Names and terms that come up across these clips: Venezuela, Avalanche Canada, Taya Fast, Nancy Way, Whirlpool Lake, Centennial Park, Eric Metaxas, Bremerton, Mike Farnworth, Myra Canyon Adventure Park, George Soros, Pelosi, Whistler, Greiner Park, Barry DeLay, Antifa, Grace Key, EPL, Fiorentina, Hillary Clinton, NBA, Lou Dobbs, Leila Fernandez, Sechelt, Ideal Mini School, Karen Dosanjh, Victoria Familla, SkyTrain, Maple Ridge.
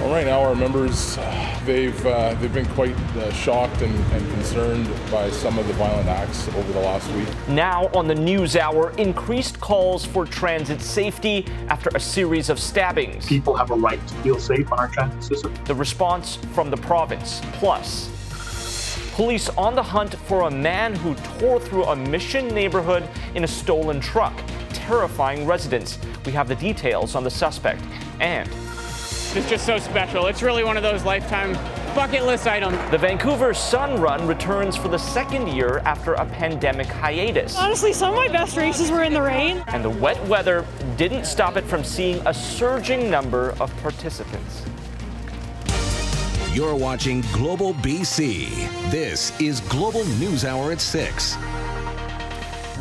All right, now our members, they've been quite shocked and concerned by some of the violent acts over the last week. Now on the news hour, increased calls for transit safety after a series of stabbings. People have a right to feel safe on our transit system. The response from the province, plus police on the hunt for a man who tore through a Mission neighborhood in a stolen truck, terrifying residents. We have the details on the suspect. And it's just so special. It's really one of those lifetime bucket list items. The Vancouver Sun Run returns for the second year after a pandemic hiatus. Honestly, some of my best races were in the rain. And the wet weather didn't stop it from seeing a surging number of participants. You're watching Global BC. This is Global News Hour at 6.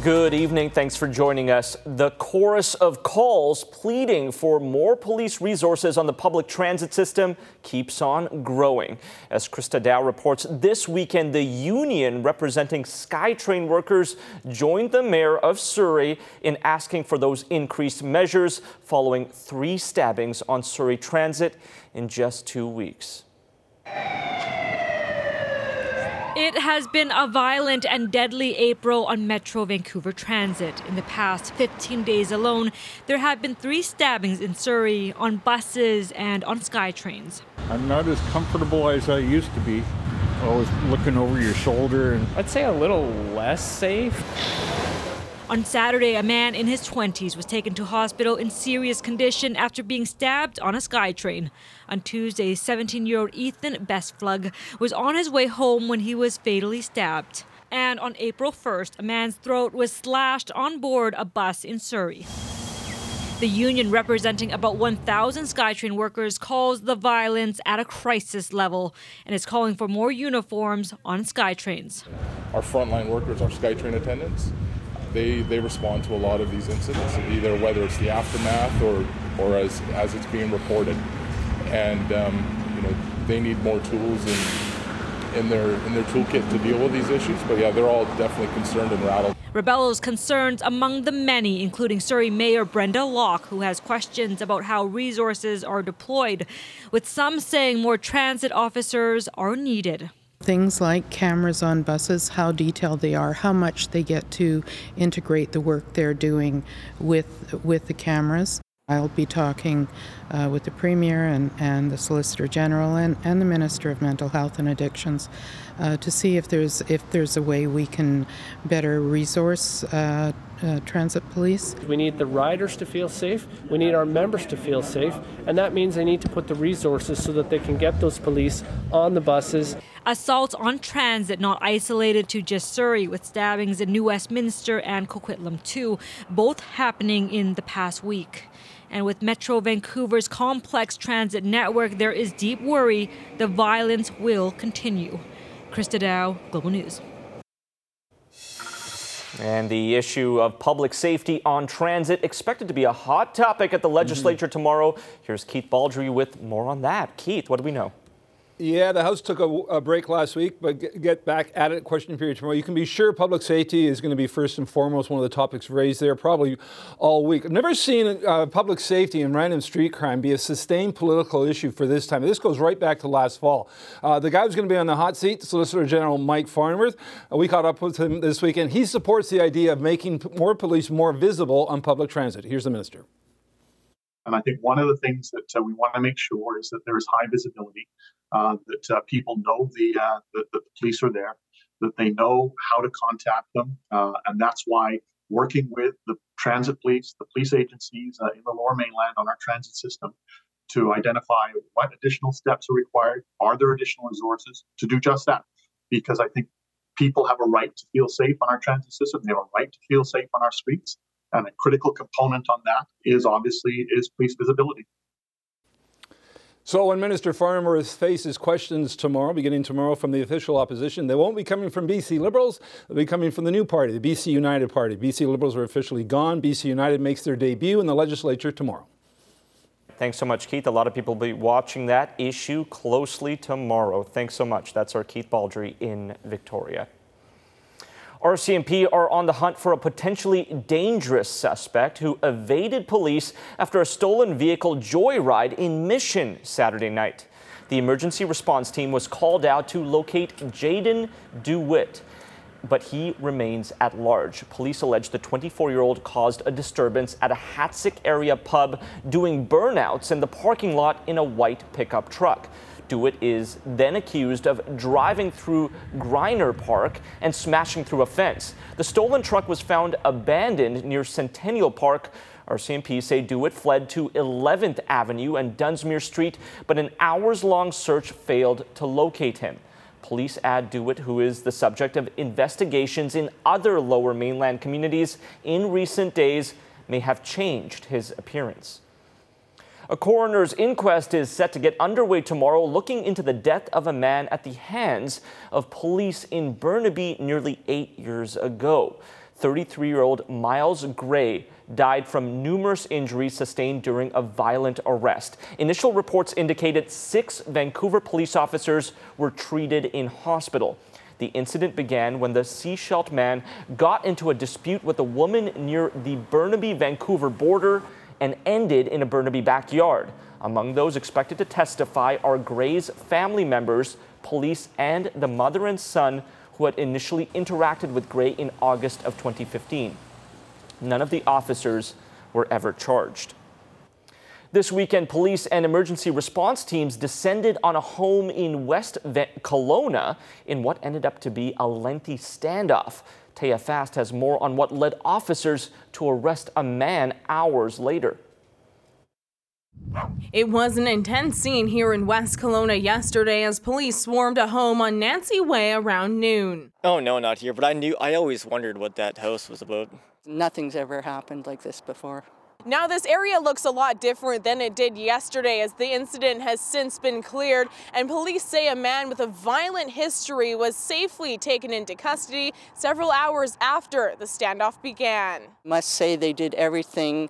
Good evening. Thanks for joining us. The chorus of calls pleading for more police resources on the public transit system keeps on growing. As Krista Dow reports, this weekend the union representing SkyTrain workers joined the mayor of Surrey in asking for those increased measures following three stabbings on Surrey Transit in just 2 weeks. It has been a violent and deadly April on Metro Vancouver Transit. In the past 15 days alone, there have been three stabbings in Surrey, on buses and on SkyTrains. I'm not as comfortable as I used to be, always looking over your shoulder. I'd say a little less safe. On Saturday, a man in his 20s was taken to hospital in serious condition after being stabbed on a SkyTrain. On Tuesday, 17-year-old Ethan Bestflug was on his way home when he was fatally stabbed. And on April 1st, a man's throat was slashed on board a bus in Surrey. The union representing about 1,000 SkyTrain workers calls the violence at a crisis level and is calling for more uniforms on SkyTrains. Our frontline workers, our SkyTrain attendants, They respond to a lot of these incidents, either whether it's the aftermath or as it's being reported, and they need more tools in their toolkit to deal with these issues. But yeah, they're all definitely concerned and rattled. Rebello's concerns among the many, including Surrey Mayor Brenda Locke, who has questions about how resources are deployed, with some saying more transit officers are needed. Things like cameras on buses, how detailed they are, how much they get to integrate the work they're doing with the cameras. I'll be talking with the Premier and the Solicitor General and the Minister of Mental Health and Addictions to see if there's a way we can better resource transit police. We need the riders to feel safe, we need our members to feel safe, and that means they need to put the resources so that they can get those police on the buses. Assaults on transit not isolated to just Surrey, with stabbings in New Westminster and Coquitlam too, both happening in the past week. And with Metro Vancouver's complex transit network, there is deep worry the violence will continue. Krista Dow, Global News. And the issue of public safety on transit expected to be a hot topic at the legislature tomorrow. Here's Keith Baldry with more on that. Keith, what do we know? Yeah, the House took a break last week, but get back at it. Question period tomorrow. You can be sure public safety is going to be first and foremost one of the topics raised there probably all week. I've never seen public safety and random street crime be a sustained political issue for this time. This goes right back to last fall. The guy who's going to be on the hot seat, Solicitor General Mike Farnworth, we caught up with him this weekend. He supports the idea of making more police more visible on public transit. Here's the minister. And I think one of the things that we want to make sure is that there is high visibility, that people know that the police are there, that they know how to contact them. And that's why working with the transit police, the police agencies in the Lower Mainland on our transit system to identify what additional steps are required, are there additional resources to do just that? Because I think people have a right to feel safe on our transit system. They have a right to feel safe on our streets. And a critical component on that is obviously is police visibility. So when Minister Farnworth faces questions tomorrow, beginning tomorrow from the official opposition, they won't be coming from B.C. Liberals, they'll be coming from the new party, the B.C. United Party. B.C. Liberals are officially gone. B.C. United makes their debut in the legislature tomorrow. Thanks so much, Keith. A lot of people will be watching that issue closely tomorrow. Thanks so much. That's our Keith Baldry in Victoria. RCMP are on the hunt for a potentially dangerous suspect who evaded police after a stolen vehicle joyride in Mission Saturday night. The emergency response team was called out to locate Jaden DeWitt, but he remains at large. Police allege the 24-year-old caused a disturbance at a Hatsik area pub doing burnouts in the parking lot in a white pickup truck. DeWitt is then accused of driving through Greiner Park and smashing through a fence. The stolen truck was found abandoned near Centennial Park. RCMP say DeWitt fled to 11th Avenue and Dunsmuir Street, but an hours-long search failed to locate him. Police add DeWitt, who is the subject of investigations in other Lower Mainland communities in recent days, may have changed his appearance. A coroner's inquest is set to get underway tomorrow, looking into the death of a man at the hands of police in Burnaby nearly 8 years ago. 33-year-old Miles Gray died from numerous injuries sustained during a violent arrest. Initial reports indicated 6 Vancouver police officers were treated in hospital. The incident began when the Sechelt man got into a dispute with a woman near the Burnaby-Vancouver border and ended in a Burnaby backyard. Among those expected to testify are Gray's family members, police, and the mother and son who had initially interacted with Gray in August of 2015. None of the officers were ever charged. This weekend, police and emergency response teams descended on a home in West Kelowna in what ended up to be a lengthy standoff. Taya Fast has more on what led officers to arrest a man hours later. It was an intense scene here in West Kelowna yesterday as police swarmed a home on Nancy Way around noon. Oh no, not here, but I always wondered what that house was about. Nothing's ever happened like this before. Now, this area looks a lot different than it did yesterday, as the incident has since been cleared, and police say a man with a violent history was safely taken into custody several hours after the standoff began. Must say they did everything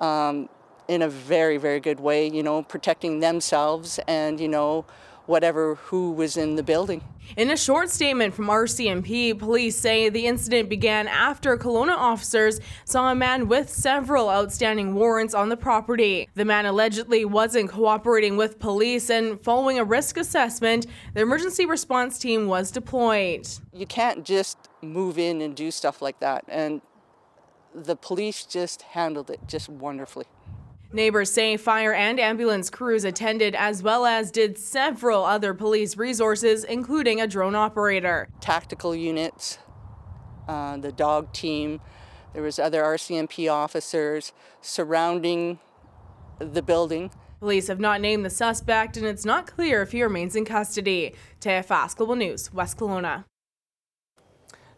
in a very, very good way, you know, protecting themselves and, you know, whatever who was in the building. In a short statement from RCMP, police say the incident began after Kelowna officers saw a man with several outstanding warrants on the property. The man allegedly wasn't cooperating with police, and following a risk assessment, the emergency response team was deployed. You can't just move in and do stuff like that, and the police just handled it just wonderfully. Neighbors say fire and ambulance crews attended, as well as did several other police resources, including a drone operator. Tactical units, the dog team, there was other RCMP officers surrounding the building. Police have not named the suspect, and it's not clear if he remains in custody. Taya Fast, Global News, West Kelowna.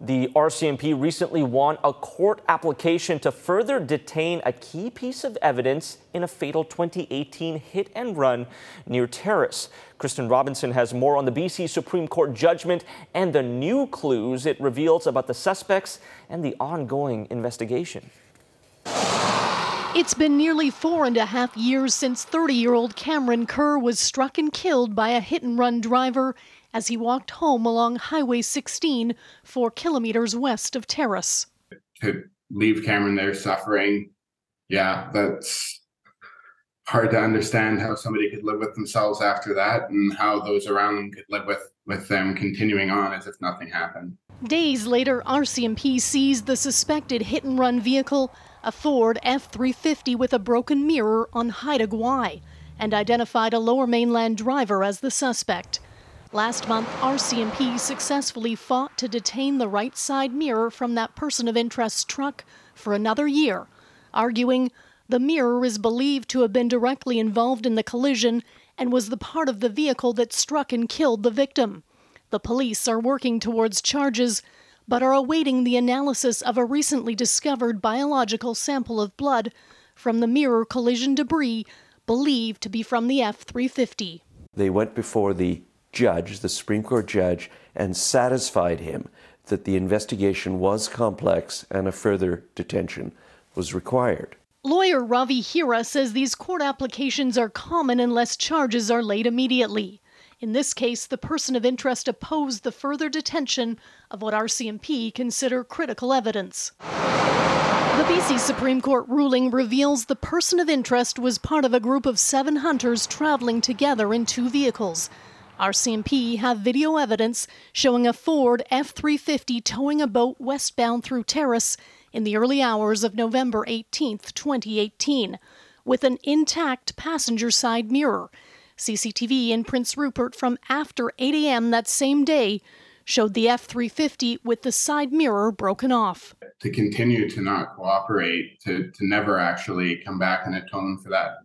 The RCMP recently won a court application to further detain a key piece of evidence in a fatal 2018 hit and run near Terrace. Kristen Robinson has more on the BC Supreme Court judgment and the new clues it reveals about the suspects and the ongoing investigation. It's been nearly 4.5 years since 30-year-old Cameron Kerr was struck and killed by a hit-and-run driver as he walked home along Highway 16, 4 kilometers west of Terrace. To leave Cameron there suffering, yeah, that's hard to understand how somebody could live with themselves after that, and how those around them could live with them continuing on as if nothing happened. Days later, RCMP seized the suspected hit-and-run vehicle, a Ford F-350 with a broken mirror on Haida Gwaii, and identified a Lower Mainland driver as the suspect. Last month, RCMP successfully fought to detain the right side mirror from that person of interest's truck for another year, arguing the mirror is believed to have been directly involved in the collision and was the part of the vehicle that struck and killed the victim. The police are working towards charges but are awaiting the analysis of a recently discovered biological sample of blood from the mirror collision debris believed to be from the F-350. They went before the judge, the Supreme Court judge, and satisfied him that the investigation was complex and a further detention was required. Lawyer Ravi Hira says these court applications are common unless charges are laid immediately. In this case, the person of interest opposed the further detention of what RCMP consider critical evidence. The B.C. Supreme Court ruling reveals the person of interest was part of a group of 7 hunters traveling together in 2 vehicles. RCMP have video evidence showing a Ford F-350 towing a boat westbound through Terrace in the early hours of November 18, 2018, with an intact passenger side mirror. CCTV in Prince Rupert from after 8 a.m. that same day showed the F-350 with the side mirror broken off. To continue to not cooperate, to never actually come back and atone for that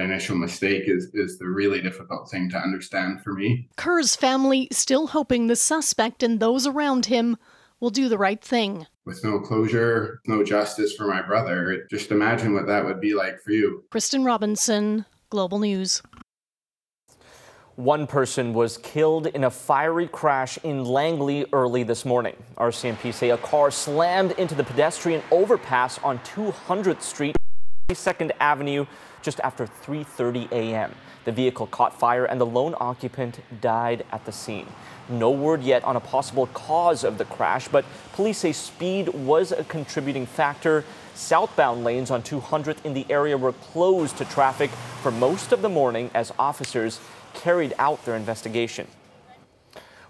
initial mistake is the really difficult thing to understand for me. Kerr's family still hoping the suspect and those around him will do the right thing. With no closure, no justice for my brother, just imagine what that would be like for you. Kristen Robinson, Global News. One person was killed in a fiery crash in Langley early this morning. RCMP say a car slammed into the pedestrian overpass on 200th Street, 2nd Avenue, just after 3:30 a.m. The vehicle caught fire and the lone occupant died at the scene. No word yet on a possible cause of the crash, but police say speed was a contributing factor. Southbound lanes on 200th in the area were closed to traffic for most of the morning as officers carried out their investigation.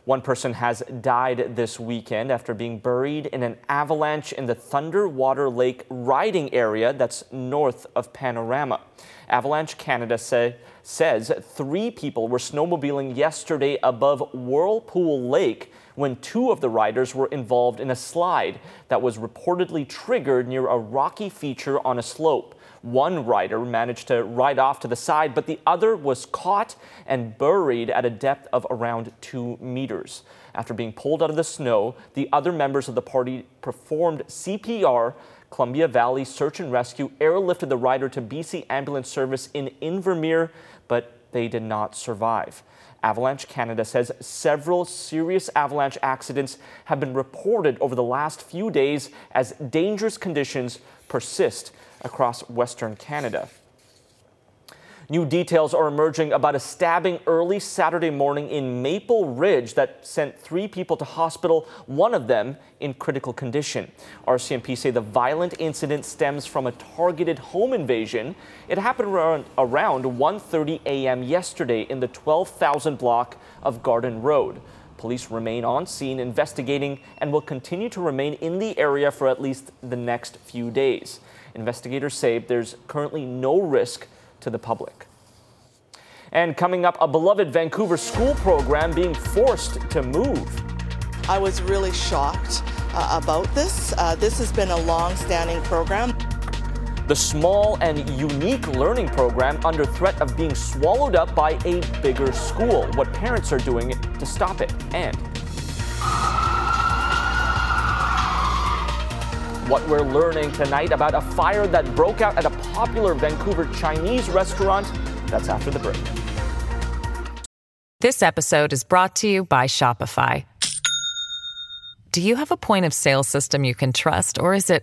One person has died this weekend after being buried in an avalanche in the Thunderwater Lake riding area that's north of Panorama. Avalanche Canada says 3 people were snowmobiling yesterday above Whirlpool Lake when 2 of the riders were involved in a slide that was reportedly triggered near a rocky feature on a slope. One rider managed to ride off to the side, but the other was caught and buried at a depth of around 2 meters. After being pulled out of the snow, the other members of the party performed CPR. Columbia Valley Search and Rescue airlifted the rider to BC Ambulance Service in Invermere, but they did not survive. Avalanche Canada says several serious avalanche accidents have been reported over the last few days as dangerous conditions persist across Western Canada. New details are emerging about a stabbing early Saturday morning in Maple Ridge that sent 3 people to hospital, one of them in critical condition. RCMP say the violent incident stems from a targeted home invasion. It happened around 1:30 a.m. yesterday in the 12,000 block of Garden Road. Police remain on scene investigating and will continue to remain in the area for at least the next few days. Investigators say there's currently no risk to the public. And coming up, a beloved Vancouver school program being forced to move. I was really shocked about this. This has been a long-standing program. The small and unique learning program under threat of being swallowed up by a bigger school. What parents are doing to stop it, and what we're learning tonight about a fire that broke out at a popular Vancouver Chinese restaurant. That's after the break. This episode is brought to you by Shopify. Do you have a point of sale system you can trust, or is it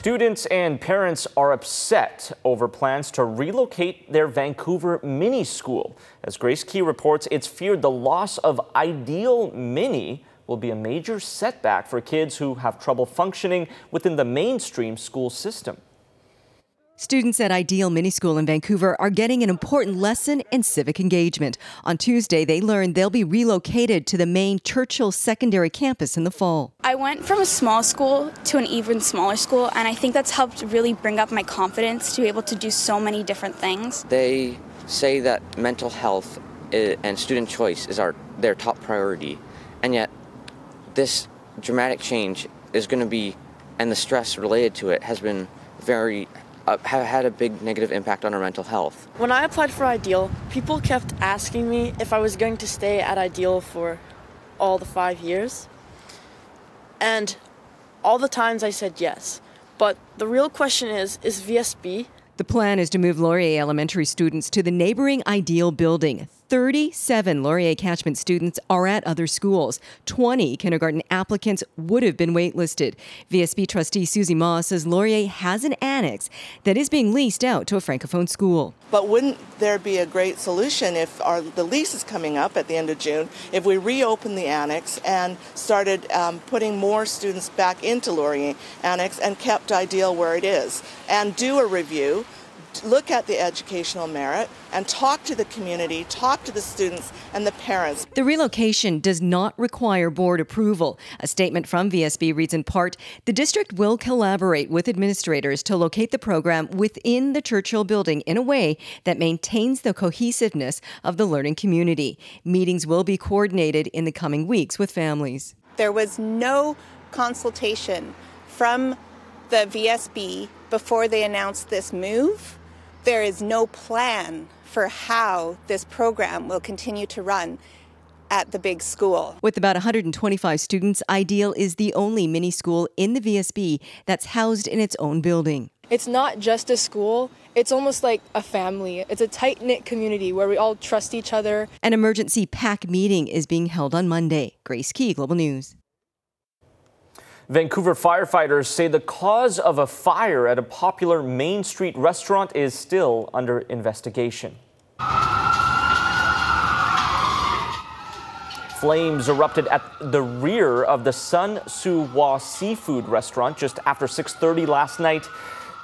Students and parents are upset over plans to relocate their Vancouver Mini School. As Grace Key reports, it's feared the loss of Ideal Mini will be a major setback for kids who have trouble functioning within the mainstream school system. Students at Ideal Mini School in Vancouver are getting an important lesson in civic engagement. On Tuesday, they learned they'll be relocated to the main Churchill Secondary campus in the fall. I went from a small school to an even smaller school, and I think that's helped really bring up my confidence to be able to do so many different things. They say that mental health and student choice is their top priority, and yet this dramatic change is going to be, and the stress related to it has been have had a big negative impact on our mental health. When I applied for Ideal, people kept asking me if I was going to stay at Ideal for all the 5 years. And all the times I said yes. But the real question is VSB? The plan is to move Laurier Elementary students to the neighboring Ideal building. 37 Laurier catchment students are at other schools. 20 kindergarten applicants would have been waitlisted. VSB trustee Susie Ma says Laurier has an annex that is being leased out to a Francophone school. But wouldn't there be a great solution if the lease is coming up at the end of June, if we reopened the annex and started putting more students back into Laurier Annex and kept Ideal where it is, and do a review, look at the educational merit, and talk to the community, talk to the students and the parents. The relocation does not require board approval. A statement from VSB reads in part, the district will collaborate with administrators to locate the program within the Churchill building in a way that maintains the cohesiveness of the learning community. Meetings will be coordinated in the coming weeks with families. There was no consultation from the VSB before they announced this move. There is no plan for how this program will continue to run at the big school. With about 125 students, Ideal is the only mini school in the VSB that's housed in its own building. It's not just a school, it's almost like a family. It's a tight-knit community where we all trust each other. An emergency PAC meeting is being held on Monday. Grace Key, Global News. Vancouver firefighters say the cause of a fire at a popular Main Street restaurant is still under investigation. Flames erupted at the rear of the Sun Su Wa Seafood restaurant just after 6:30 last night.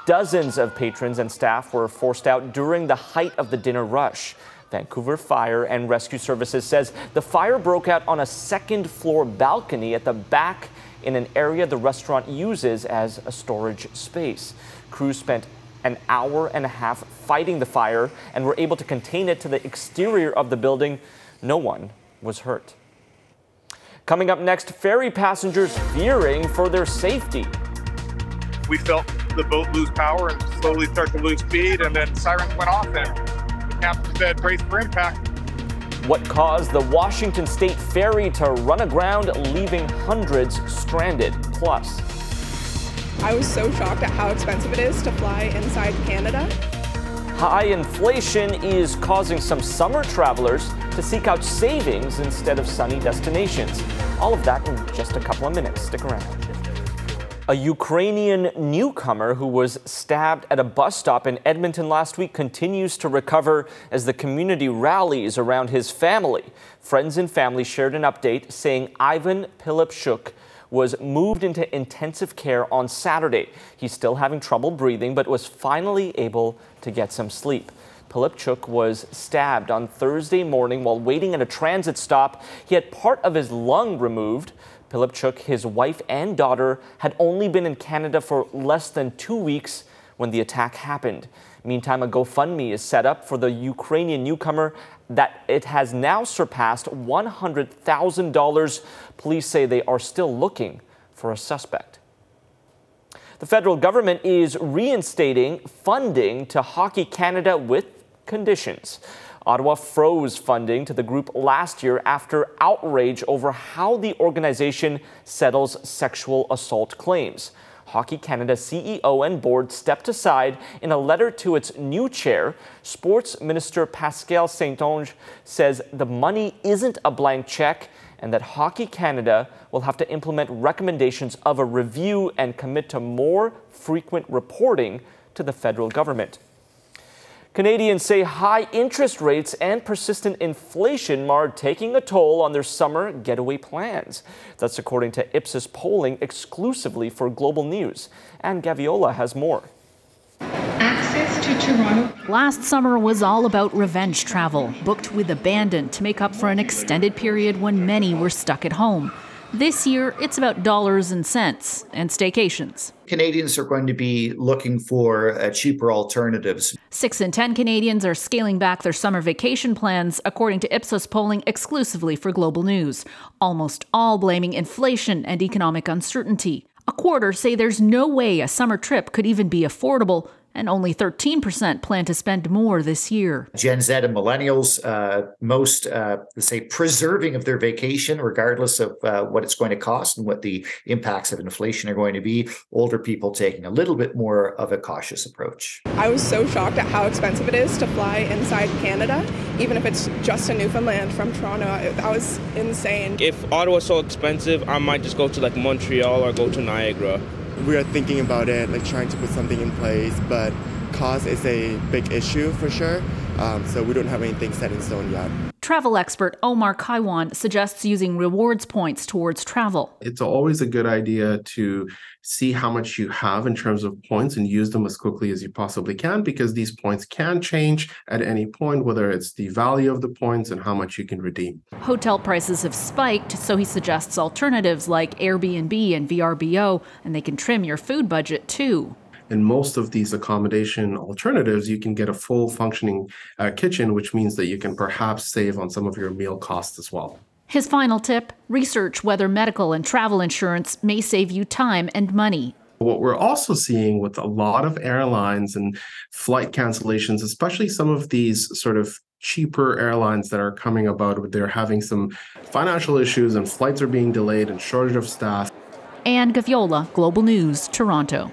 Dozens of patrons and staff were forced out during the height of the dinner rush. Vancouver Fire and Rescue Services says the fire broke out on a second-floor balcony at the back in an area the restaurant uses as a storage space. Crews spent an hour and a half fighting the fire and were able to contain it to the exterior of the building. No one was hurt. Coming up next, ferry passengers fearing for their safety. We felt the boat lose power and slowly start to lose speed, and then sirens went off and the captain said, brace for impact. What caused the Washington State ferry to run aground, leaving hundreds stranded? Plus, I was so shocked at how expensive it is to fly inside Canada. High inflation is causing some summer travelers to seek out savings instead of sunny destinations. All of that in just a couple of minutes. Stick around. A Ukrainian newcomer who was stabbed at a bus stop in Edmonton last week continues to recover as the community rallies around his family. Friends and family shared an update saying Ivan Pylypchuk was moved into intensive care on Saturday. He's still having trouble breathing but was finally able to get some sleep. Pylypchuk was stabbed on Thursday morning while waiting at a transit stop. He had part of his lung removed. Pylypchuk, his wife and daughter, had only been in Canada for less than 2 weeks when the attack happened. Meantime, a GoFundMe is set up for the Ukrainian newcomer that it has now surpassed $100,000. Police say they are still looking for a suspect. The federal government is reinstating funding to Hockey Canada with conditions. Ottawa froze funding to the group last year after outrage over how the organization settles sexual assault claims. Hockey Canada CEO and board stepped aside in a letter to its new chair. Sports Minister Pascal Saintonge says the money isn't a blank check and that Hockey Canada will have to implement recommendations of a review and commit to more frequent reporting to the federal government. Canadians say high interest rates and persistent inflation are taking a toll on their summer getaway plans. That's according to Ipsos polling exclusively for Global News. And Gaviola has more. Access to Toronto. Last summer was all about revenge travel, booked with abandon to make up for an extended period when many were stuck at home. This year, it's about dollars and cents and staycations. Canadians are going to be looking for cheaper alternatives. 6 in 10 Canadians are scaling back their summer vacation plans, according to Ipsos polling exclusively for Global News, almost all blaming inflation and economic uncertainty. A quarter say there's no way a summer trip could even be affordable, and only 13% plan to spend more this year. Gen Z and millennials, most preserving of their vacation, regardless of what it's going to cost and what the impacts of inflation are going to be. Older people taking a little bit more of a cautious approach. I was so shocked at how expensive it is to fly inside Canada, even if it's just to Newfoundland from Toronto. That was insane. If Ottawa's so expensive, I might just go to Montreal or go to Niagara. We are thinking about it, trying to put something in place, but cost is a big issue for sure, so we don't have anything set in stone yet. Travel expert Omar Kaiwan suggests using rewards points towards travel. It's always a good idea to see how much you have in terms of points and use them as quickly as you possibly can, because these points can change at any point, whether it's the value of the points and how much you can redeem. Hotel prices have spiked, so he suggests alternatives like Airbnb and VRBO, and they can trim your food budget too. In most of these accommodation alternatives, you can get a full functioning kitchen, which means that you can perhaps save on some of your meal costs as well. His final tip, research whether medical and travel insurance may save you time and money. What we're also seeing with a lot of airlines and flight cancellations, especially some of these sort of cheaper airlines that are coming about, they're having some financial issues and flights are being delayed and shortage of staff. Anne Gaviola, Global News, Toronto.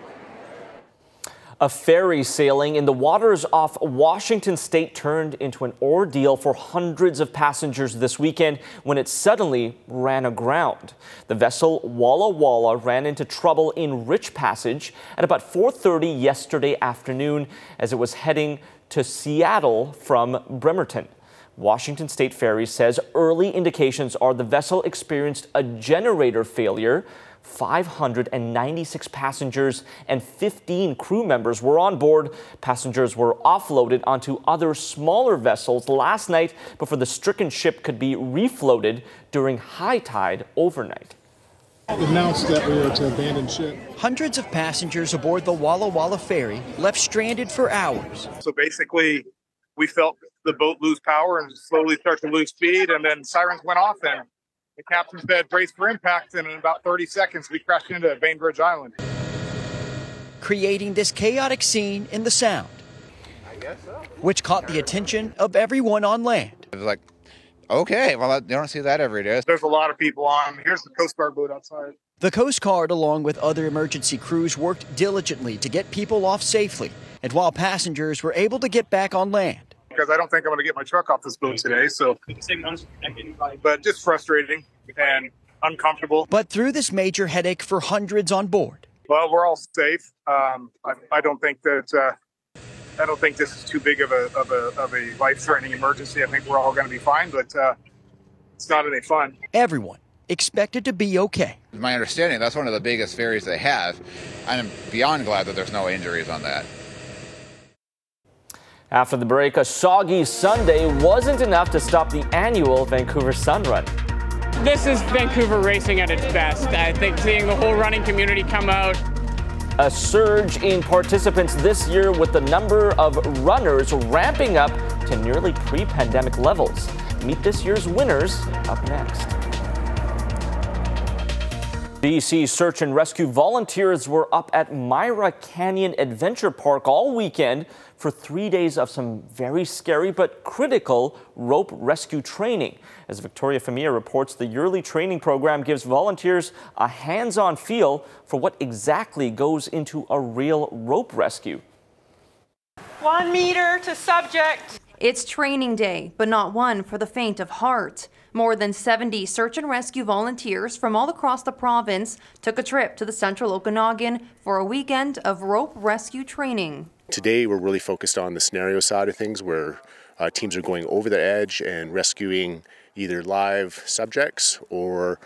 A ferry sailing in the waters off Washington State turned into an ordeal for hundreds of passengers this weekend when it suddenly ran aground. The vessel Walla Walla ran into trouble in Rich Passage at about 4:30 yesterday afternoon as it was heading to Seattle from Bremerton. Washington State Ferries says early indications are the vessel experienced a generator failure. 596 passengers and 15 crew members were on board. Passengers were offloaded onto other smaller vessels last night before the stricken ship could be refloated during high tide overnight. Announced that we were to abandon ship. Hundreds of passengers aboard the Walla Walla ferry left stranded for hours. So basically, we felt the boat lose power and slowly start to lose speed, and then sirens went off and the captain said, brace for impact, and in about 30 seconds, we crashed into Bainbridge Island. Creating this chaotic scene in the Sound, I guess so, which caught the attention of everyone on land. It was like, okay, well, you don't see that every day. There's a lot of people on. Here's the Coast Guard boat outside. The Coast Guard, along with other emergency crews, worked diligently to get people off safely, and while passengers were able to get back on land. Because I don't think I'm going to get my truck off this boat today, so. But just frustrating and uncomfortable. But through this major headache for hundreds on board. Well, we're all safe. I don't think that this is too big of a life-threatening emergency. I think we're all going to be fine, but it's not any fun. Everyone expected to be okay. My understanding, that's one of the biggest ferries they have. I'm beyond glad that there's no injuries on that. After the break, a soggy Sunday wasn't enough to stop the annual Vancouver Sun Run. This is Vancouver racing at its best. I think seeing the whole running community come out. A surge in participants this year with the number of runners ramping up to nearly pre-pandemic levels. Meet this year's winners up next. B.C. search and rescue volunteers were up at Myra Canyon Adventure Park all weekend for 3 days of some very scary but critical rope rescue training. As Victoria Familla reports, the yearly training program gives volunteers a hands-on feel for what exactly goes into a real rope rescue. 1 meter to subject. It's training day, but not one for the faint of heart. More than 70 search and rescue volunteers from all across the province took a trip to the central Okanagan for a weekend of rope rescue training. Today, we're really focused on the scenario side of things where teams are going over the edge and rescuing either live subjects or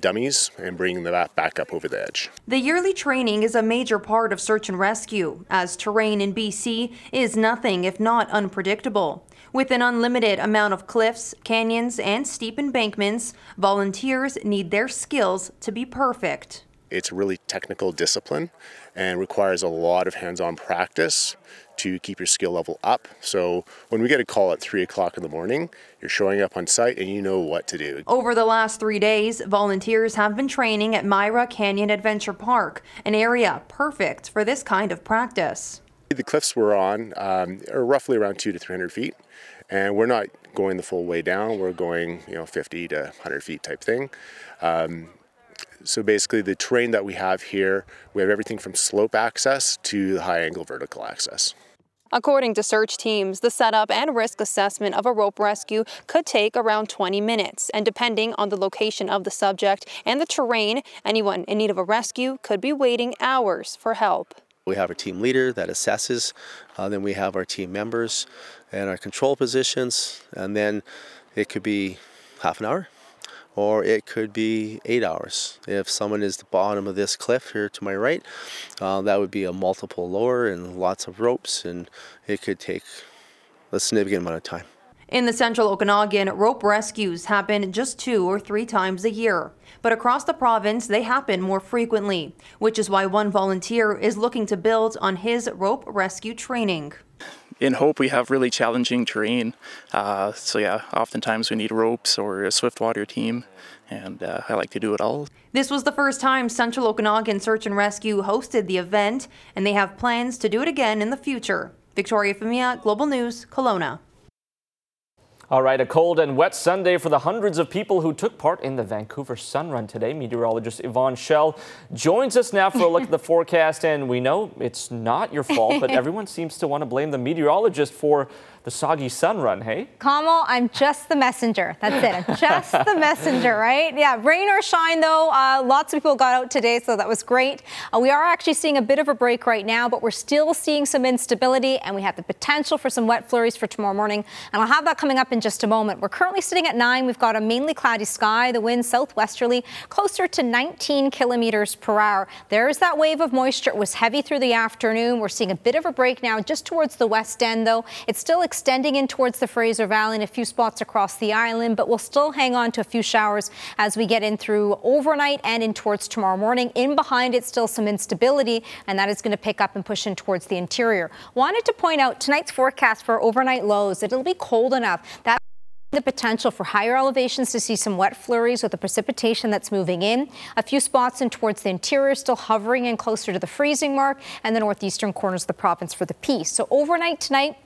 dummies and bringing that back up over the edge. The yearly training is a major part of search and rescue, as terrain in BC is nothing if not unpredictable. With an unlimited amount of cliffs, canyons, and steep embankments, volunteers need their skills to be perfect. It's really technical discipline and requires a lot of hands-on practice to keep your skill level up. So when we get a call at 3 o'clock in the morning, you're showing up on site and you know what to do. Over the last 3 days, volunteers have been training at Myra Canyon Adventure Park, an area perfect for this kind of practice. The cliffs we're on are roughly around 200 to 300 feet, and we're not going the full way down. We're going 50 to 100 feet type thing. So basically the terrain that we have here, we have everything from slope access to the high angle vertical access. According to search teams, the setup and risk assessment of a rope rescue could take around 20 minutes, and depending on the location of the subject and the terrain, anyone in need of a rescue could be waiting hours for help. We have our team leader that assesses, then we have our team members and our control positions, and then it could be half an hour. Or it could be 8 hours. If someone is at the bottom of this cliff here to my right, that would be a multiple lower and lots of ropes, and it could take a significant amount of time. In the central Okanagan, rope rescues happen just 2 or 3 times a year. But across the province, they happen more frequently, which is why one volunteer is looking to build on his rope rescue training. In Hope, we have really challenging terrain, oftentimes we need ropes or a swift water team, and I like to do it all. This was the first time Central Okanagan Search and Rescue hosted the event, and they have plans to do it again in the future. Victoria Familla, Global News, Kelowna. All right, a cold and wet Sunday for the hundreds of people who took part in the Vancouver Sun Run today. Meteorologist Yvonne Schell joins us now for a look at the forecast, and we know it's not your fault, but everyone seems to want to blame the meteorologist for the soggy sun run, hey? Kamal, I'm just the messenger. That's it. I'm just the messenger, right? Yeah, rain or shine, though, lots of people got out today, so that was great. We are actually seeing a bit of a break right now, but we're still seeing some instability, and we have the potential for some wet flurries for tomorrow morning, and I'll have that coming up in just a moment. We're currently sitting at 9. We've got a mainly cloudy sky. The wind southwesterly, closer to 19 kilometers per hour. There's that wave of moisture. It was heavy through the afternoon. We're seeing a bit of a break now just towards the west end, though. It's still extending in towards the Fraser Valley and a few spots across the island, but we'll still hang on to a few showers as we get in through overnight and in towards tomorrow morning. In behind it, still some instability, and that is going to pick up and push in towards the interior. Wanted to point out tonight's forecast for overnight lows. It'll be cold enough. That the potential for higher elevations to see some wet flurries with the precipitation that's moving in. A few spots in towards the interior still hovering in closer to the freezing mark, and the northeastern corners of the province for the piece. So overnight tonight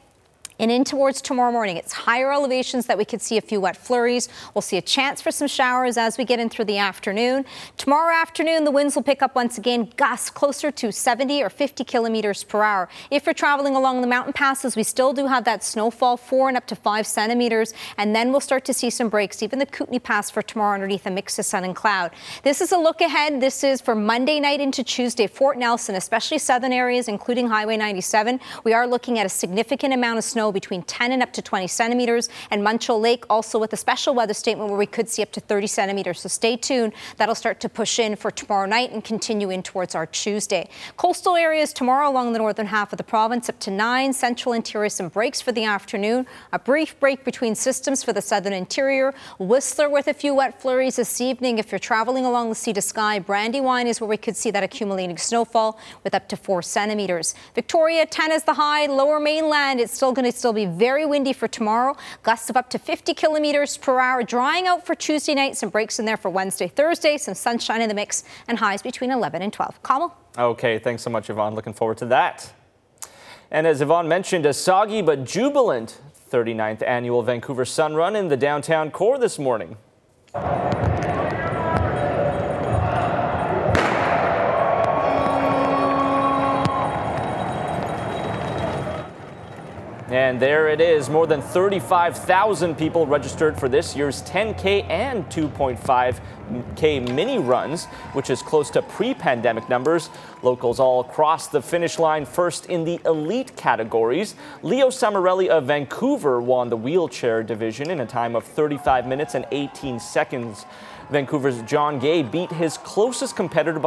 and in towards tomorrow morning, it's higher elevations that we could see a few wet flurries. We'll see a chance for some showers as we get in through the afternoon. Tomorrow afternoon, the winds will pick up once again, gusts closer to 70 or 50 kilometers per hour. If you're traveling along the mountain passes, we still do have that snowfall, 4 and up to 5 centimeters, and then we'll start to see some breaks. Even the Kootenay Pass for tomorrow underneath a mix of sun and cloud. This is a look ahead. This is for Monday night into Tuesday. Fort Nelson, especially southern areas, including Highway 97, we are looking at a significant amount of snow, between 10 and up to 20 centimeters, and Muncho Lake also with a special weather statement where we could see up to 30 centimeters. So stay tuned. That'll start to push in for tomorrow night and continue in towards our Tuesday. Coastal areas tomorrow along the northern half of the province up to 9. Central interior, some breaks for the afternoon. A brief break between systems for the southern interior. Whistler with a few wet flurries this evening. If you're traveling along the Sea to Sky, Brandywine is where we could see that accumulating snowfall with up to 4 centimeters. Victoria, 10 is the high. Lower mainland, it's still going to still be very windy for tomorrow. Gusts of up to 50 kilometers per hour, drying out for Tuesday night. Some breaks in there for Wednesday, Thursday, some sunshine in the mix, and highs between 11 and 12. Kamal? Okay, thanks so much, Yvonne. Looking forward to that. And as Yvonne mentioned, a soggy but jubilant 39th annual Vancouver Sun Run in the downtown core this morning. And there it is, more than 35,000 people registered for this year's 10K and 2.5K mini runs, which is close to pre-pandemic numbers. Locals all crossed the finish line first in the elite categories. Leo Samarelli of Vancouver won the wheelchair division in a time of 35 minutes and 18 seconds. Vancouver's John Gay beat his closest competitor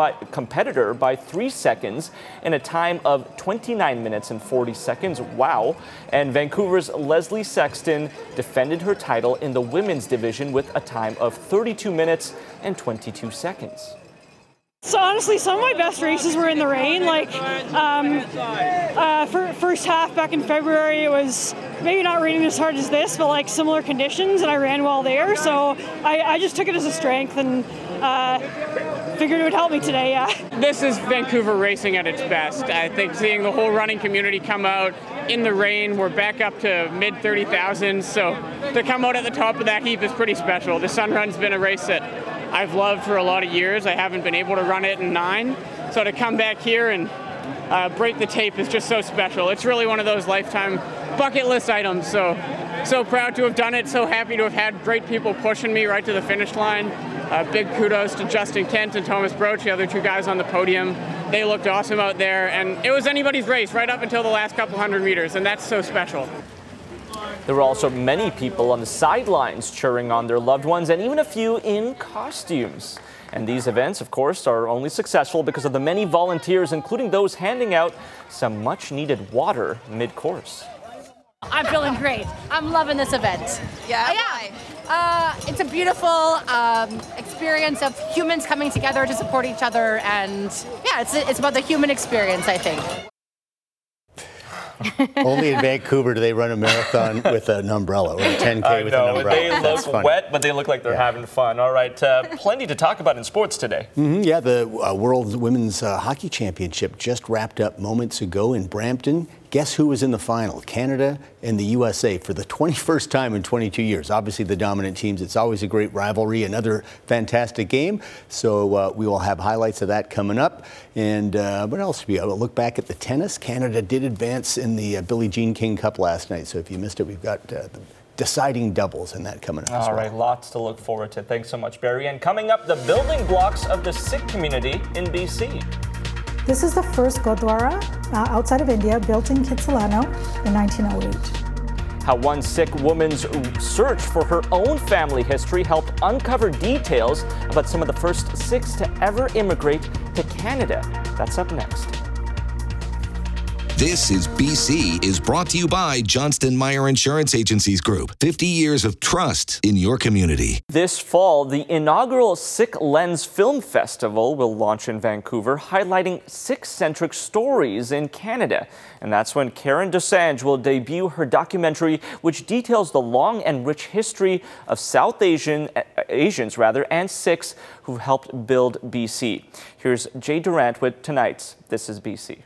by 3 seconds in a time of 29 minutes and 40 seconds. Wow. And Vancouver's Leslie Sexton defended her title in the women's division with a time of 32 minutes and 22 seconds. So honestly, some of my best races were in the rain. Like first half back in February, it was maybe not raining as hard as this, but like similar conditions, and I ran well there. So I just took it as a strength and figured it would help me today, yeah. This is Vancouver racing at its best. I think seeing the whole running community come out in the rain, we're back up to mid-30,000, so to come out at the top of that heap is pretty special. The Sunrun's been a race that I've loved for a lot of years. I haven't been able to run it in 9. So to come back here and break the tape is just so special. It's really one of those lifetime bucket list items. So proud to have done it. So happy to have had great people pushing me right to the finish line. Big kudos to Justin Kent and Thomas Broach, the other two guys on the podium. They looked awesome out there. And it was anybody's race right up until the last couple hundred meters. And that's so special. There were also many people on the sidelines cheering on their loved ones, and even a few in costumes. And these events, of course, are only successful because of the many volunteers, including those handing out some much-needed water mid-course. I'm feeling great. I'm loving this event. Yeah? Yeah. It's a beautiful experience of humans coming together to support each other, and yeah, it's about the human experience, I think. Only in Vancouver do they run a marathon with an umbrella, or a 10K with an umbrella. They look wet, but they look like they're having fun. All right, plenty to talk about in sports today. Mm-hmm, yeah, the World Women's Hockey Championship just wrapped up moments ago in Brampton. Guess who was in the final? Canada and the USA for the 21st time in 22 years. Obviously the dominant teams. It's always a great rivalry, another fantastic game. So we will have highlights of that coming up. And what else? We'll look back at the tennis. Canada did advance in the Billie Jean King Cup last night. So if you missed it, we've got the deciding doubles and that coming up as well. All right, lots to look forward to. Thanks so much, Barry. And coming up, the building blocks of the Sikh community in BC. This is the first Gurdwara outside of India built in Kitsilano in 1908. How one Sikh woman's search for her own family history helped uncover details about some of the first Sikhs to ever immigrate to Canada. That's up next. This is BC is brought to you by Johnston Meyer Insurance Agencies Group. 50 years of trust in your community. This fall, the inaugural Sikh Lens Film Festival will launch in Vancouver, highlighting Sikh-centric stories in Canada. And that's when Karen Dosanjh will debut her documentary, which details the long and rich history of South Asians and Sikhs who helped build BC. Here's Jay Durant with tonight's This is BC.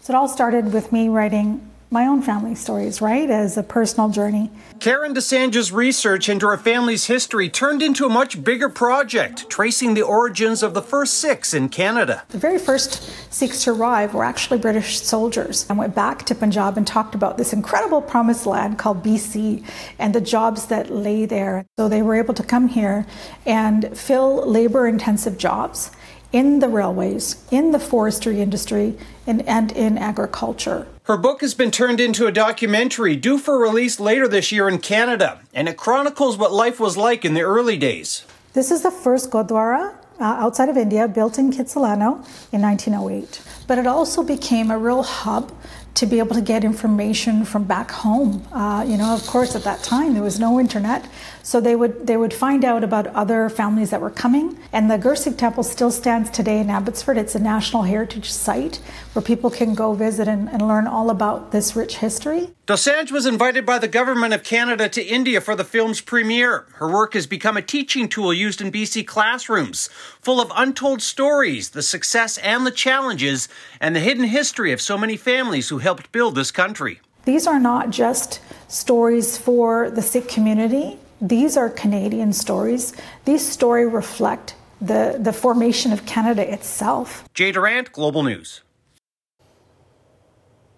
So it all started with me writing my own family stories, right, as a personal journey. Karen Dosanjh's research into her family's history turned into a much bigger project, tracing the origins of the first Sikhs in Canada. The very first Sikhs to arrive were actually British soldiers, and went back to Punjab and talked about this incredible promised land called BC and the jobs that lay there. So they were able to come here and fill labor-intensive jobs in the railways, in the forestry industry, and in agriculture. Her book has been turned into a documentary due for release later this year in Canada, and it chronicles what life was like in the early days. This is the first Gurdwara outside of India built in Kitsilano in 1908. But it also became a real hub to be able to get information from back home. Of course, at that time, there was no internet. So they would find out about other families that were coming. And the Gursikh Temple still stands today in Abbotsford. It's a National Heritage Site where people can go visit and learn all about this rich history. Dosanjh was invited by the Government of Canada to India for the film's premiere. Her work has become a teaching tool used in BC classrooms, full of untold stories, the success and the challenges, and the hidden history of so many families who helped build this country. These are not just stories for the Sikh community. These are Canadian stories. These stories reflect the formation of Canada itself. Jay Durant, Global News.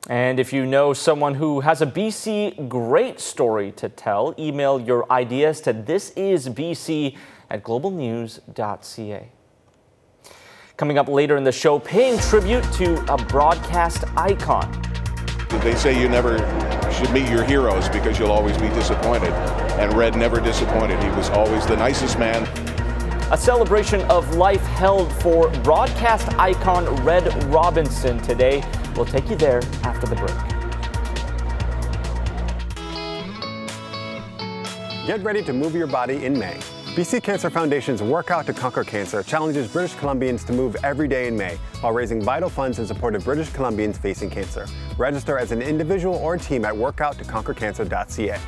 And if you know someone who has a BC great story to tell, email your ideas to thisisbc@globalnews.ca. Coming up later in the show, paying tribute to a broadcast icon. They say you never should meet your heroes because you'll always be disappointed. And Red never disappointed. He was always the nicest man. A celebration of life held for broadcast icon Red Robinson today. We'll take you there after the break. Get ready to move your body in May. BC Cancer Foundation's Workout to Conquer Cancer challenges British Columbians to move every day in May while raising vital funds in support of British Columbians facing cancer. Register as an individual or team at workouttoconquercancer.ca.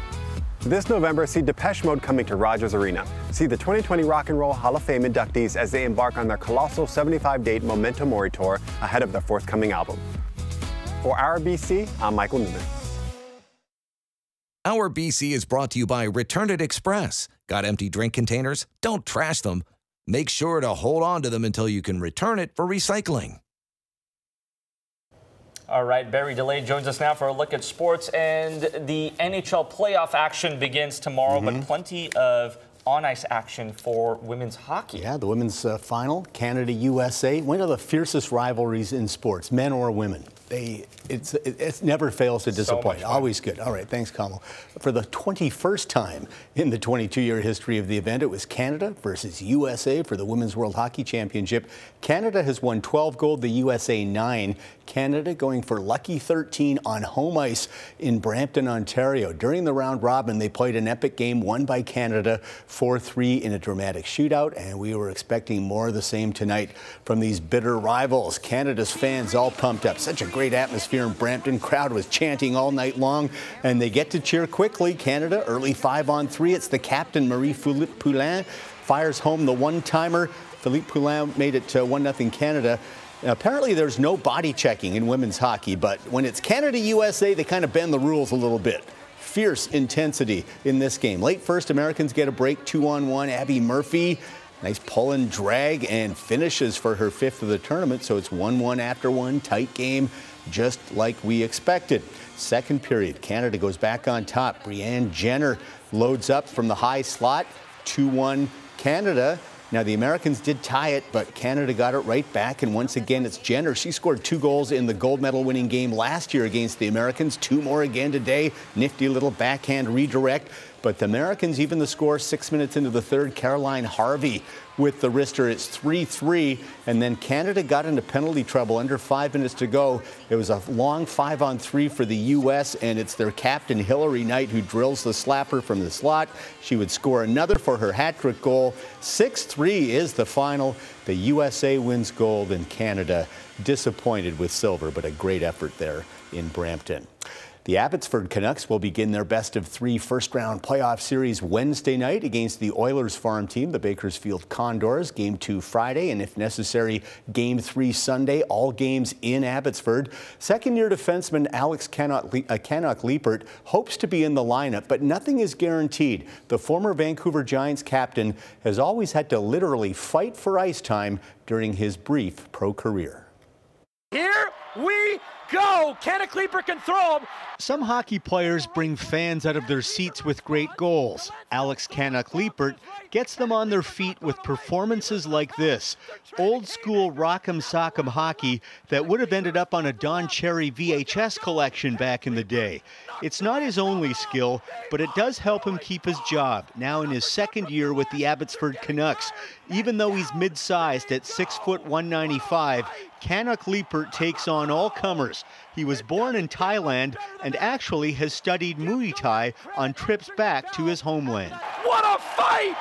This November, see Depeche Mode coming to Rogers Arena. See the 2020 Rock and Roll Hall of Fame inductees as they embark on their colossal 75-date Memento Mori tour ahead of their forthcoming album. For Our BC, I'm Michael Newman. Our BC is brought to you by Return It Express. Got empty drink containers? Don't trash them. Make sure to hold on to them until you can return it for recycling. All right, Barry DeLay joins us now for a look at sports, and the NHL playoff action begins tomorrow, but plenty of on-ice action for women's hockey. Yeah, the women's final, Canada-USA, one of the fiercest rivalries in sports, men or women. It never fails to disappoint. So always good. All right, thanks, Kamal. For the 21st time in the 22-year history of the event, it was Canada versus USA for the Women's World Hockey Championship. Canada has won 12 gold, the USA 9. Canada going for lucky 13 on home ice in Brampton, Ontario. During the round robin, they played an epic game won by Canada 4-3 in a dramatic shootout, and we were expecting more of the same tonight from these bitter rivals. Canada's fans all pumped up. Such a great atmosphere in Brampton. Crowd was chanting all night long, and they get to cheer quickly. Canada, early 5-on-3. It's the captain, Marie-Philippe Poulin, fires home the one-timer. Philippe Poulin made it 1-0 Canada. Now, apparently, there's no body checking in women's hockey, but when it's Canada-USA, they kind of bend the rules a little bit. Fierce intensity in this game. Late first, Americans get a break, 2-on-1. Abby Murphy. Nice pull and drag and finishes for her fifth of the tournament, so it's 1-1 after one, tight game, just like we expected. Second period, Canada goes back on top. Breanne Jenner loads up from the high slot, 2-1 Canada. Now, the Americans did tie it, but Canada got it right back, and once again, it's Jenner. She scored 2 goals in the gold medal-winning game last year against the Americans, 2 more again today. Nifty little backhand redirect. But the Americans even the score 6 minutes into the third. Caroline Harvey with the wrister. It's 3-3. And then Canada got into penalty trouble under 5 minutes to go. It was a long 5-on-3 for the U.S. And it's their captain, Hillary Knight, who drills the slapper from the slot. She would score another for her hat-trick goal. 6-3 is the final. The USA wins gold and Canada disappointed with silver, but a great effort there in Brampton. The Abbotsford Canucks will begin their best-of-3 first-round playoff series Wednesday night against the Oilers farm team, the Bakersfield Condors. Game 2 Friday, and if necessary, Game 3 Sunday, all games in Abbotsford. Second-year defenseman Alex Canuck-Liepert hopes to be in the lineup, but nothing is guaranteed. The former Vancouver Giants captain has always had to literally fight for ice time during his brief pro career. Here we go! Canuck-Liepert can throw him! Some hockey players bring fans out of their seats with great goals. Alex Canuck-Liepert gets them on their feet with performances like this. Old-school rock'em-sock'em hockey that would have ended up on a Don Cherry VHS collection back in the day. It's not his only skill, but it does help him keep his job, now in his second year with the Abbotsford Canucks. Even though he's mid-sized at 6 foot 195, Canuck-Liepert takes on all comers. He was born in Thailand and actually has studied Muay Thai on trips back to his homeland. What a fight!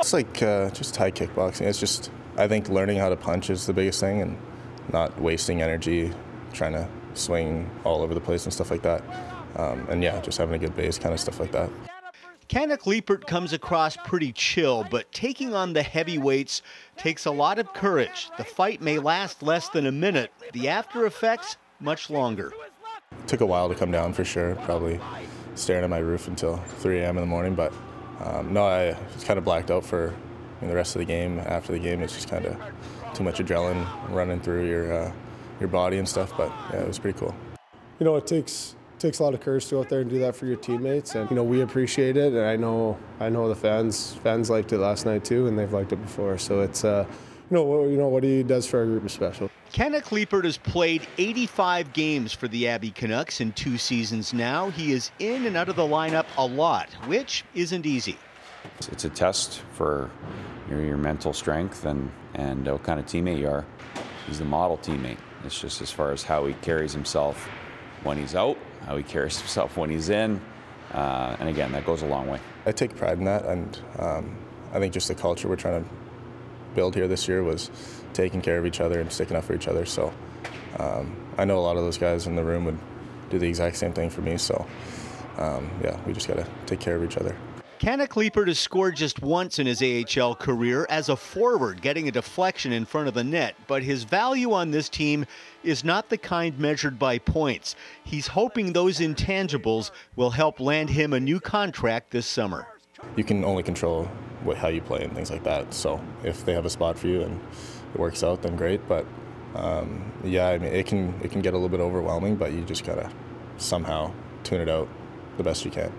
It's like just Thai kickboxing. It's just, I think learning how to punch is the biggest thing and not wasting energy trying to swing all over the place and stuff like that. And yeah, just having a good base, kind of stuff like that. Canuck-Liepert comes across pretty chill, but taking on the heavyweights takes a lot of courage. The fight may last less than a minute. The after effects, much longer. It took a while to come down for sure. Probably staring at my roof until 3 a.m. in the morning, but no, I was kind of blacked out for the rest of the game. After the game, it's just kind of too much adrenaline running through your body and stuff, but yeah, it was pretty cool. You know, it takes a lot of courage to go out there and do that for your teammates, and we appreciate it, and I know the fans liked it last night too, and they've liked it before, so it's what he does for our group is special. Canuck-Liepert has played 85 games for the Abbey Canucks in 2 seasons now. He is in and out of the lineup a lot, which isn't easy. It's a test for your mental strength and what kind of teammate you are. He's the model teammate. It's just as far as how he carries himself when he's out, how he carries himself when he's in. And again, that goes a long way. I take pride in that, and I think just the culture we're trying to build here this year was taking care of each other and sticking up for each other. So I know a lot of those guys in the room would do the exact same thing for me. So yeah, we just got to take care of each other. Kenneth Liepert has scored just once in his AHL career as a forward, getting a deflection in front of the net. But his value on this team is not the kind measured by points. He's hoping those intangibles will help land him a new contract this summer. You can only control how you play and things like that. So if they have a spot for you and it works out, then great. But yeah, I mean, it can get a little bit overwhelming, but you just gotta somehow tune it out the best you can.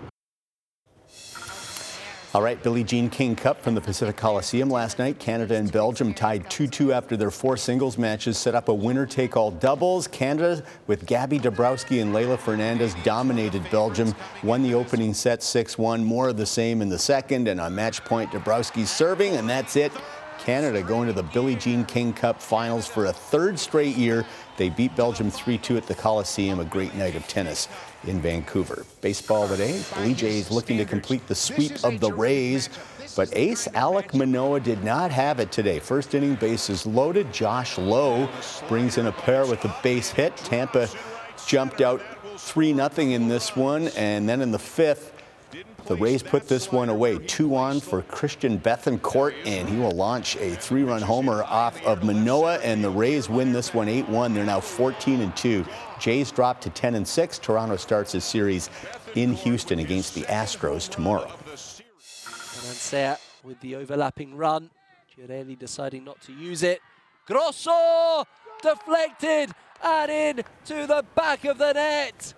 All right, Billie Jean King Cup from the Pacific Coliseum last night. Canada and Belgium tied 2-2 after their four singles matches set up a winner-take-all doubles. Canada, with Gabby Dabrowski and Leila Fernandez, dominated Belgium, won the opening set 6-1, more of the same in the second, and on match point, Dabrowski serving, and that's it. Canada going to the Billie Jean King Cup finals for a third straight year. They beat Belgium 3-2 at the Coliseum, a great night of tennis in Vancouver. Baseball today, Blue Jays looking to complete the sweep of the Rays, but ace Alek Manoah did not have it today. First inning, bases loaded. Josh Lowe brings in a pair with a base hit. Tampa jumped out 3-0 in this one, and then in the fifth, the Rays put this one away. 2 on for Christian Bethancourt, and he will launch a 3-run homer off of Manoah, and the Rays win this one 8-1. They're now 14-2. Jays drop to 10-6. Toronto starts a series in Houston against the Astros tomorrow. Balancea with the overlapping run. Girelli deciding not to use it. Grosso deflected and in to the back of the net.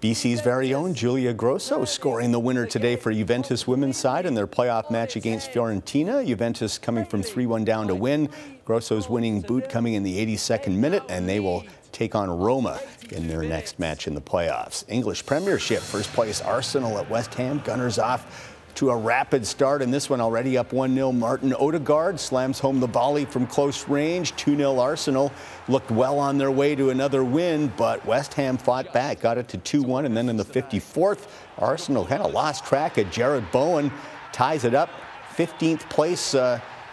BC's very own Julia Grosso scoring the winner today for Juventus women's side in their playoff match against Fiorentina. Juventus coming from 3-1 down to win. Grosso's winning boot coming in the 82nd minute, and they will take on Roma in their next match in the playoffs. English Premiership, first place Arsenal at West Ham. Gunners off to a rapid start, and this one already up 1-0. Martin Odegaard slams home the volley from close range. 2-0 Arsenal looked well on their way to another win, but West Ham fought back, got it to 2-1, and then in the 54th, Arsenal kind of lost track of Jared Bowen, ties it up. 15th place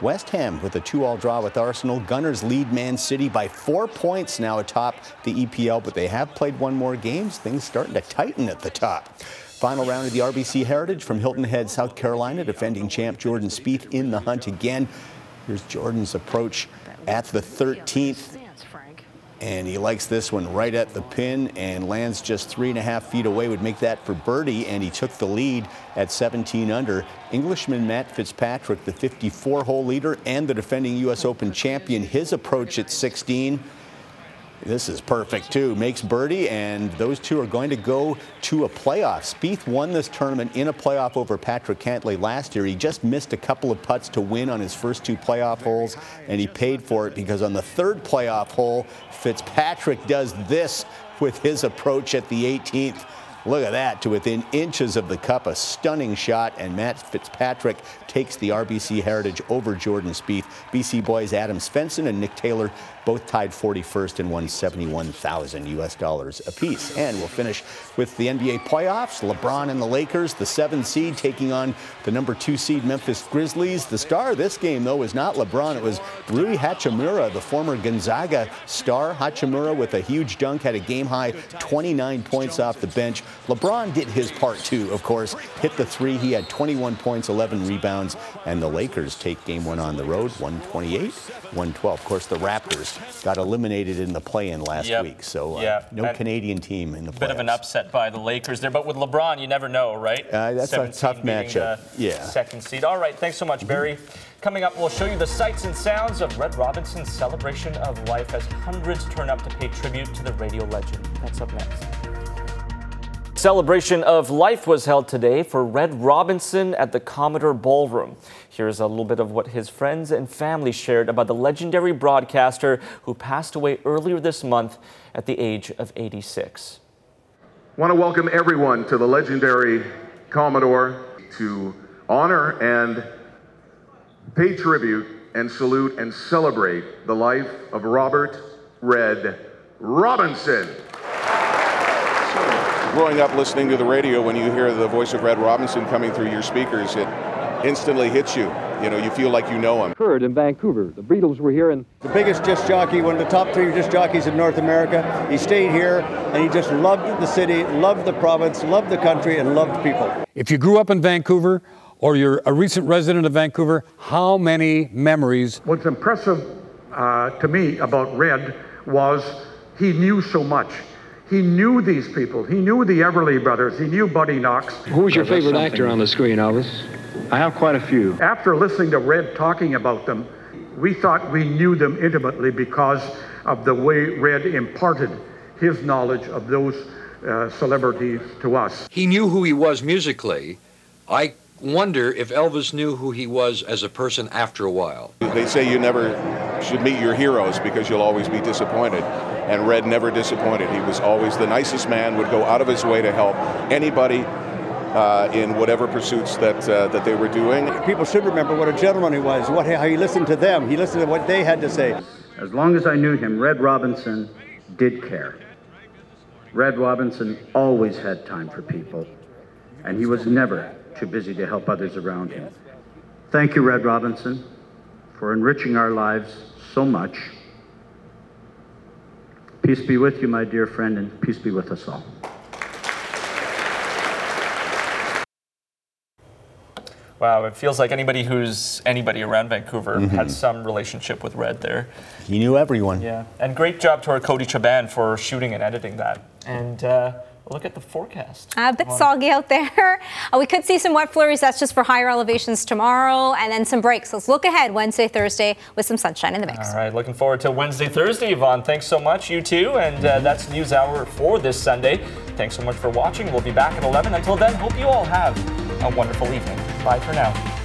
West Ham with a 2-all draw with Arsenal. Gunners lead Man City by 4 points now atop the EPL, but they have played one more game. Things starting to tighten at the top. Final round of the RBC Heritage from Hilton Head, South Carolina. Defending champ Jordan Spieth in the hunt again. Here's Jordan's approach at the 13th. And he likes this one right at the pin and lands just 3.5 feet away. Would make that for birdie, and he took the lead at 17 under. Englishman Matt Fitzpatrick, the 54-hole leader and the defending U.S. Open champion, his approach at 16. This is perfect, too. Makes birdie, and those two are going to go to a playoff. Spieth won this tournament in a playoff over Patrick Cantlay last year. He just missed a couple of putts to win on his first two playoff holes, and he paid for it because on the third playoff hole, Fitzpatrick does this with his approach at the 18th. Look at that, to within inches of the cup, a stunning shot, and Matt Fitzpatrick takes the RBC Heritage over Jordan Spieth. BC boys Adam Svensson and Nick Taylor both tied 41st and won $71,000 apiece. And we'll finish with the NBA playoffs. LeBron and the Lakers, the 7th seed taking on the number 2 seed Memphis Grizzlies. The star this game, though, was not LeBron. It was Rui Hachimura, the former Gonzaga star. Hachimura with a huge dunk, had a game-high 29 points off the bench. LeBron did his part, too, of course. Hit the three. He had 21 points, 11 rebounds. And the Lakers take game 1 on the road, 128-112. Of course, the Raptors got eliminated in the play-in last week, so no and Canadian team in the playoffs. Bit of an upset by the Lakers there, but with LeBron, you never know, right? That's a tough matchup. 2nd seed. All right, thanks so much, Barry. Coming up, we'll show you the sights and sounds of Red Robinson's celebration of life as hundreds turn up to pay tribute to the radio legend. That's up next. Celebration of life was held today for Red Robinson at the Commodore Ballroom. Here's a little bit of what his friends and family shared about the legendary broadcaster who passed away earlier this month at the age of 86. I want to welcome everyone to the legendary Commodore to honor and pay tribute and salute and celebrate the life of Robert "Red" Robinson. So, growing up listening to the radio, when you hear the voice of Red Robinson coming through your speakers, it instantly hits you. You know, you feel like you know him. Heard in Vancouver, the Beatles were here, and the biggest disc jockey, one of the top three disc jockeys in North America. He stayed here, and he just loved the city, loved the province, loved the country, and loved people. If you grew up in Vancouver, or you're a recent resident of Vancouver, how many memories? What's impressive to me about Red was he knew so much. He knew these people. He knew the Everly Brothers. He knew Buddy Knox. Who was your favorite actor on the screen, Elvis? I have quite a few. After listening to Red talking about them, we thought we knew them intimately because of the way Red imparted his knowledge of those celebrities to us. He knew who he was musically. I wonder if Elvis knew who he was as a person after a while. They say you never should meet your heroes because you'll always be disappointed. And Red never disappointed. He was always the nicest man, would go out of his way to help anybody in whatever pursuits that they were doing. People should remember what a gentleman he was, how he listened to them. He listened to what they had to say. As long as I knew him, Red Robinson did care. Red Robinson always had time for people, and he was never too busy to help others around him. Thank you, Red Robinson, for enriching our lives so much. Peace be with you, my dear friend, and peace be with us all. Wow, it feels like anybody around Vancouver had some relationship with Red there. He knew everyone. Yeah, and great job to our Cody Chaban for shooting and editing that. And look at the forecast. A bit soggy out there. We could see some wet flurries. That's just for higher elevations tomorrow, and then some breaks. Let's look ahead Wednesday, Thursday with some sunshine in the mix. All right, looking forward to Wednesday, Thursday, Yvonne. Thanks so much, you too. And that's News Hour for this Sunday. Thanks so much for watching. We'll be back at 11. Until then, hope you all have a wonderful evening. Bye for now.